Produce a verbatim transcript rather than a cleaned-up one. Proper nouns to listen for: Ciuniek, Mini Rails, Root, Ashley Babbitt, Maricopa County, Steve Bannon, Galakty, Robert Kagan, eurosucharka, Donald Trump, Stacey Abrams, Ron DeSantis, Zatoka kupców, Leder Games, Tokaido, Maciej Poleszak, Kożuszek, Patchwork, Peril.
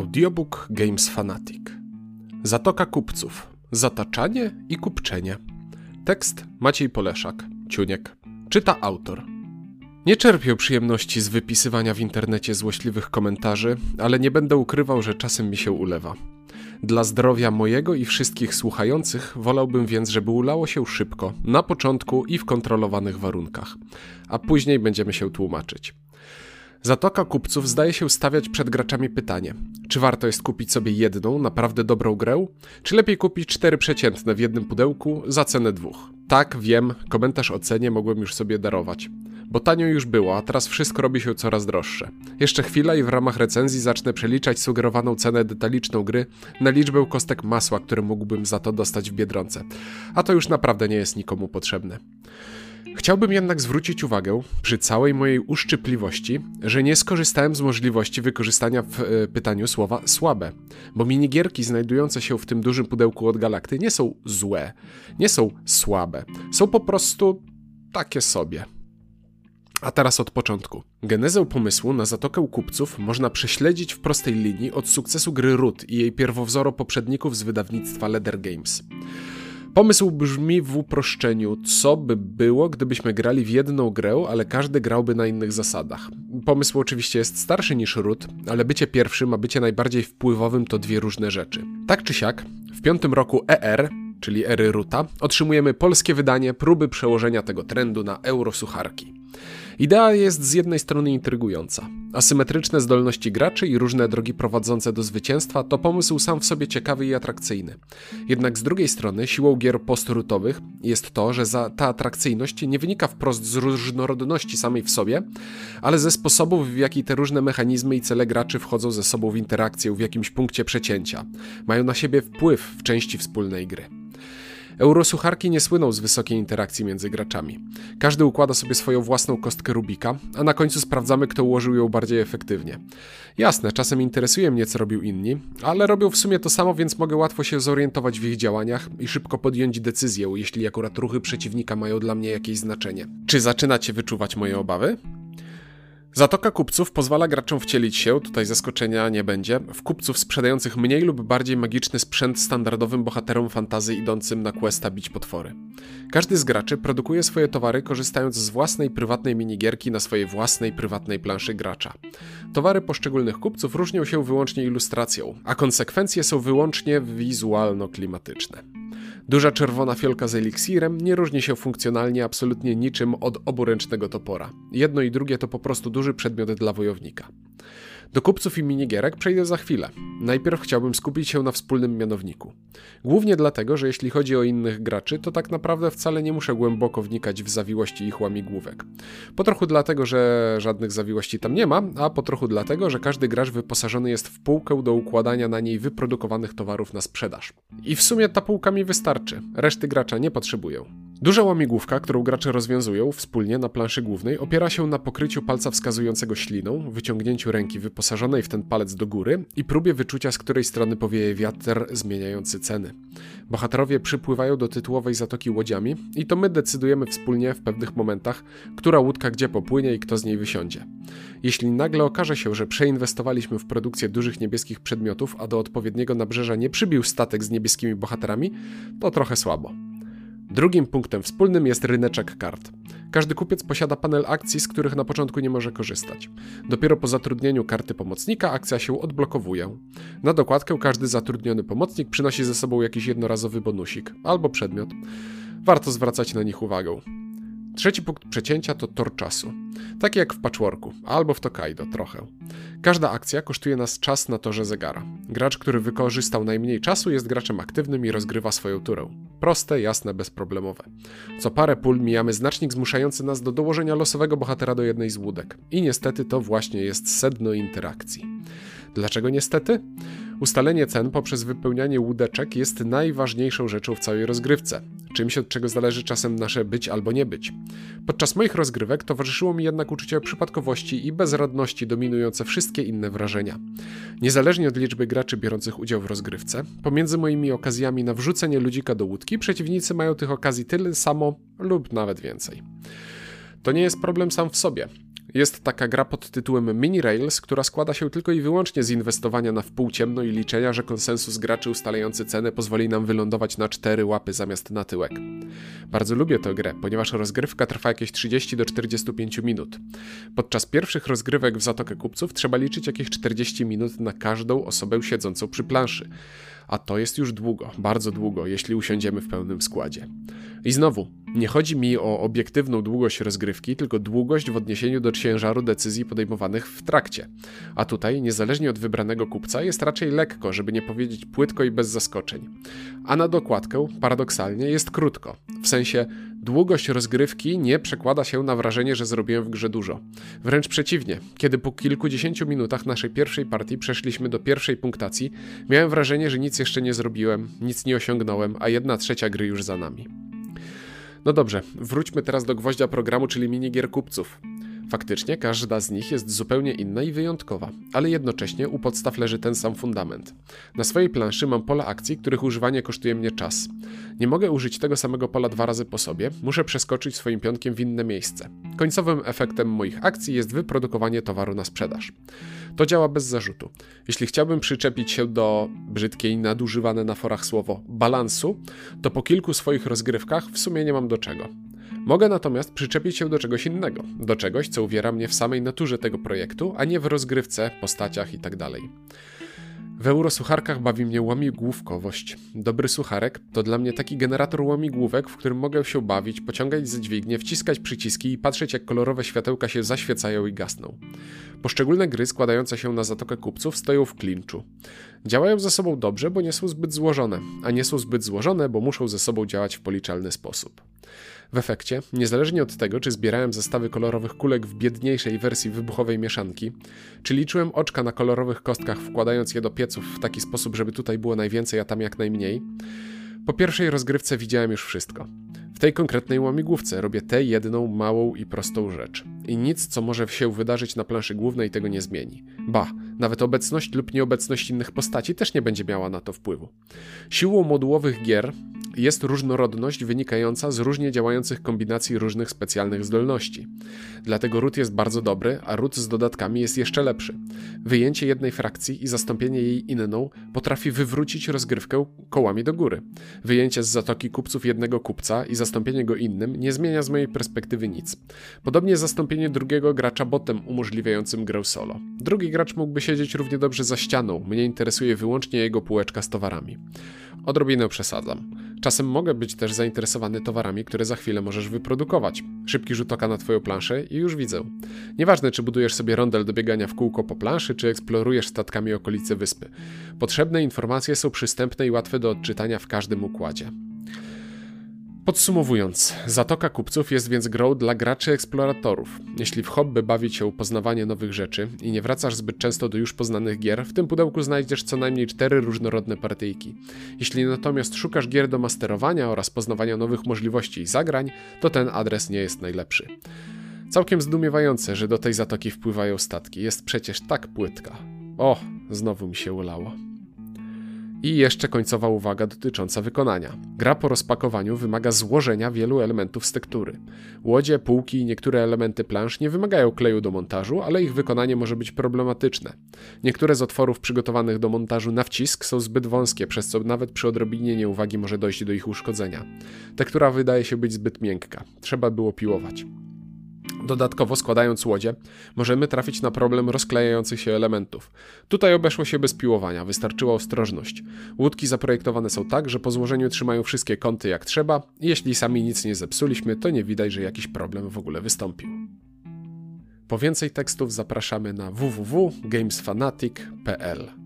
Audiobook Games Fanatic. Zatoka kupców. Zataczanie i kupczenie. Tekst Maciej Poleszak, Ciuniek. Czyta autor. Nie czerpię przyjemności z wypisywania w internecie złośliwych komentarzy, ale nie będę ukrywał, że czasem mi się ulewa. Dla zdrowia mojego i wszystkich słuchających wolałbym więc, żeby ulało się szybko, na początku i w kontrolowanych warunkach, a później będziemy się tłumaczyć. Zatoka kupców zdaje się stawiać przed graczami pytanie, czy warto jest kupić sobie jedną, naprawdę dobrą grę, czy lepiej kupić cztery przeciętne w jednym pudełku za cenę dwóch. Tak, wiem, komentarz o cenie mogłem już sobie darować. Bo tanio już było, a teraz wszystko robi się coraz droższe. Jeszcze chwila i w ramach recenzji zacznę przeliczać sugerowaną cenę detaliczną gry na liczbę kostek masła, które mógłbym za to dostać w Biedronce. A to już naprawdę nie jest nikomu potrzebne. Chciałbym jednak zwrócić uwagę, przy całej mojej uszczypliwości, że nie skorzystałem z możliwości wykorzystania w e, pytaniu słowa słabe, bo minigierki znajdujące się w tym dużym pudełku od Galakty nie są złe, nie są słabe, są po prostu takie sobie. A teraz od początku. Genezę pomysłu na Zatokę kupców można prześledzić w prostej linii od sukcesu gry Root i jej pierwowzoru poprzedników z wydawnictwa Leder Games. Pomysł brzmi w uproszczeniu, co by było, gdybyśmy grali w jedną grę, ale każdy grałby na innych zasadach. Pomysł oczywiście jest starszy niż Root, ale bycie pierwszym, a bycie najbardziej wpływowym to dwie różne rzeczy. Tak czy siak, w piątym roku E R, czyli ery Roota, otrzymujemy polskie wydanie próby przełożenia tego trendu na eurosucharki. Idea jest z jednej strony intrygująca. Asymetryczne zdolności graczy i różne drogi prowadzące do zwycięstwa to pomysł sam w sobie ciekawy i atrakcyjny. Jednak z drugiej strony siłą gier postrutowych jest to, że za ta atrakcyjność nie wynika wprost z różnorodności samej w sobie, ale ze sposobów, w jaki te różne mechanizmy i cele graczy wchodzą ze sobą w interakcję w jakimś punkcie przecięcia. Mają na siebie wpływ w części wspólnej gry. Eurosucharki nie słyną z wysokiej interakcji między graczami. Każdy układa sobie swoją własną kostkę Rubika, a na końcu sprawdzamy, kto ułożył ją bardziej efektywnie. Jasne, czasem interesuje mnie, co robią inni, ale robią w sumie to samo, więc mogę łatwo się zorientować w ich działaniach i szybko podjąć decyzję, jeśli akurat ruchy przeciwnika mają dla mnie jakieś znaczenie. Czy zaczynacie wyczuwać moje obawy? Zatoka kupców pozwala graczom wcielić się, tutaj zaskoczenia nie będzie, w kupców sprzedających mniej lub bardziej magiczny sprzęt standardowym bohaterom fantasy idącym na questa bić potwory. Każdy z graczy produkuje swoje towary korzystając z własnej prywatnej minigierki na swojej własnej prywatnej planszy gracza. Towary poszczególnych kupców różnią się wyłącznie ilustracją, a konsekwencje są wyłącznie wizualno-klimatyczne. Duża czerwona fiolka z eliksirem nie różni się funkcjonalnie absolutnie niczym od oburęcznego topora. Jedno i drugie to po prostu duży przedmiot dla wojownika. Do kupców i minigierek przejdę za chwilę. Najpierw chciałbym skupić się na wspólnym mianowniku. Głównie dlatego, że jeśli chodzi o innych graczy, to tak naprawdę wcale nie muszę głęboko wnikać w zawiłości ich łamigłówek. Po trochu dlatego, że żadnych zawiłości tam nie ma, a po trochu dlatego, że każdy gracz wyposażony jest w półkę do układania na niej wyprodukowanych towarów na sprzedaż. I w sumie ta półka mi wystarczy, reszty gracza nie potrzebują. Duża łamigłówka, którą gracze rozwiązują wspólnie na planszy głównej, opiera się na pokryciu palca wskazującego śliną, wyciągnięciu ręki wyposażonej w ten palec do góry i próbie wyczucia, z której strony powieje wiatr zmieniający ceny. Bohaterowie przypływają do tytułowej zatoki łodziami i to my decydujemy wspólnie w pewnych momentach, która łódka gdzie popłynie i kto z niej wysiądzie. Jeśli nagle okaże się, że przeinwestowaliśmy w produkcję dużych niebieskich przedmiotów, a do odpowiedniego nabrzeża nie przybił statek z niebieskimi bohaterami, to trochę słabo. Drugim punktem wspólnym jest ryneczek kart. Każdy kupiec posiada panel akcji, z których na początku nie może korzystać. Dopiero po zatrudnieniu karty pomocnika akcja się odblokowuje. Na dokładkę każdy zatrudniony pomocnik przynosi ze sobą jakiś jednorazowy bonusik albo przedmiot. Warto zwracać na nich uwagę. Trzeci punkt przecięcia to tor czasu. Tak jak w Patchworku, albo w Tokaido trochę. Każda akcja kosztuje nas czas na torze zegara. Gracz, który wykorzystał najmniej czasu, jest graczem aktywnym i rozgrywa swoją turę. Proste, jasne, bezproblemowe. Co parę pól mijamy znacznik zmuszający nas do dołożenia losowego bohatera do jednej z łódek. I niestety to właśnie jest sedno interakcji. Dlaczego niestety? Ustalenie cen poprzez wypełnianie łódeczek jest najważniejszą rzeczą w całej rozgrywce, czymś od czego zależy czasem nasze być albo nie być. Podczas moich rozgrywek towarzyszyło mi jednak uczucie przypadkowości i bezradności dominujące wszystkie inne wrażenia. Niezależnie od liczby graczy biorących udział w rozgrywce, pomiędzy moimi okazjami na wrzucenie ludzika do łódki przeciwnicy mają tych okazji tyle samo lub nawet więcej. To nie jest problem sam w sobie. Jest taka gra pod tytułem Mini Rails, która składa się tylko i wyłącznie z inwestowania na wpół ciemno i liczenia, że konsensus graczy ustalający cenę pozwoli nam wylądować na cztery łapy zamiast na tyłek. Bardzo lubię tę grę, ponieważ rozgrywka trwa jakieś trzydzieści do czterdziestu pięciu minut. Podczas pierwszych rozgrywek w Zatokę Kupców trzeba liczyć jakieś czterdzieści minut na każdą osobę siedzącą przy planszy. A to jest już długo, bardzo długo, jeśli usiądziemy w pełnym składzie. I znowu, nie chodzi mi o obiektywną długość rozgrywki, tylko długość w odniesieniu do ciężaru decyzji podejmowanych w trakcie. A tutaj, niezależnie od wybranego kupca, jest raczej lekko, żeby nie powiedzieć płytko i bez zaskoczeń. A na dokładkę, paradoksalnie, jest krótko. W sensie, długość rozgrywki nie przekłada się na wrażenie, że zrobiłem w grze dużo. Wręcz przeciwnie, kiedy po kilkudziesięciu minutach naszej pierwszej partii przeszliśmy do pierwszej punktacji, miałem wrażenie, że nic jeszcze nie zrobiłem, nic nie osiągnąłem, a jedna trzecia gry już za nami. No dobrze, wróćmy teraz do gwoździa programu, czyli minigier kupców. Faktycznie każda z nich jest zupełnie inna i wyjątkowa, ale jednocześnie u podstaw leży ten sam fundament. Na swojej planszy mam pola akcji, których używanie kosztuje mnie czas. Nie mogę użyć tego samego pola dwa razy po sobie, muszę przeskoczyć swoim pionkiem w inne miejsce. Końcowym efektem moich akcji jest wyprodukowanie towaru na sprzedaż. To działa bez zarzutu. Jeśli chciałbym przyczepić się do brzydkiej, nadużywane na forach słowo balansu, to po kilku swoich rozgrywkach w sumie nie mam do czego. Mogę natomiast przyczepić się do czegoś innego, do czegoś, co uwiera mnie w samej naturze tego projektu, a nie w rozgrywce, postaciach itd. W eurosucharkach bawi mnie łamigłówkowość. Dobry sucharek to dla mnie taki generator łamigłówek, w którym mogę się bawić, pociągać za dźwignię, wciskać przyciski i patrzeć, jak kolorowe światełka się zaświecają i gasną. Poszczególne gry składające się na Zatokę Kupców stoją w klinczu. Działają ze sobą dobrze, bo nie są zbyt złożone, a nie są zbyt złożone, bo muszą ze sobą działać w policzalny sposób. W efekcie, niezależnie od tego, czy zbierałem zestawy kolorowych kulek w biedniejszej wersji wybuchowej mieszanki, czy liczyłem oczka na kolorowych kostkach, wkładając je do pieców w taki sposób, żeby tutaj było najwięcej, a tam jak najmniej, po pierwszej rozgrywce widziałem już wszystko. W tej konkretnej łamigłówce robię tę jedną małą i prostą rzecz. I nic, co może się wydarzyć na planszy głównej, tego nie zmieni. Ba, nawet obecność lub nieobecność innych postaci też nie będzie miała na to wpływu. Siłą modułowych gier jest różnorodność wynikająca z różnie działających kombinacji różnych specjalnych zdolności. Dlatego Root jest bardzo dobry, a Root z dodatkami jest jeszcze lepszy. Wyjęcie jednej frakcji i zastąpienie jej inną potrafi wywrócić rozgrywkę kołami do góry. Wyjęcie z Zatoki Kupców jednego kupca i zastąpienie go innym nie zmienia z mojej perspektywy nic. Podobnie zastąpienie drugiego gracza botem umożliwiającym grę solo. Drugi gracz mógłby siedzieć równie dobrze za ścianą, mnie interesuje wyłącznie jego półeczka z towarami. Odrobinę przesadzam. Czasem mogę być też zainteresowany towarami, które za chwilę możesz wyprodukować. Szybki rzut oka na twoją planszę i już widzę. Nieważne, czy budujesz sobie rondel do biegania w kółko po planszy, czy eksplorujesz statkami okolice wyspy. Potrzebne informacje są przystępne i łatwe do odczytania w każdym układzie. Podsumowując, Zatoka Kupców jest więc grą dla graczy eksploratorów. Jeśli w hobby bawi cię poznawanie nowych rzeczy i nie wracasz zbyt często do już poznanych gier, w tym pudełku znajdziesz co najmniej cztery różnorodne partyjki. Jeśli natomiast szukasz gier do masterowania oraz poznawania nowych możliwości i zagrań, to ten adres nie jest najlepszy. Całkiem zdumiewające, że do tej zatoki wpływają statki. Jest przecież tak płytka. O, znowu mi się ulało. I jeszcze końcowa uwaga dotycząca wykonania. Gra po rozpakowaniu wymaga złożenia wielu elementów z tektury. Łodzie, półki i niektóre elementy plansz nie wymagają kleju do montażu, ale ich wykonanie może być problematyczne. Niektóre z otworów przygotowanych do montażu na wcisk są zbyt wąskie, przez co nawet przy odrobinie nieuwagi może dojść do ich uszkodzenia. Tektura wydaje się być zbyt miękka. Trzeba było piłować. Dodatkowo, składając łodzie, możemy trafić na problem rozklejających się elementów. Tutaj obeszło się bez piłowania, wystarczyła ostrożność. Łódki zaprojektowane są tak, że po złożeniu trzymają wszystkie kąty jak trzeba i jeśli sami nic nie zepsuliśmy, to nie widać, że jakiś problem w ogóle wystąpił. Po więcej tekstów zapraszamy na w w w kropka games fanatic kropka p l.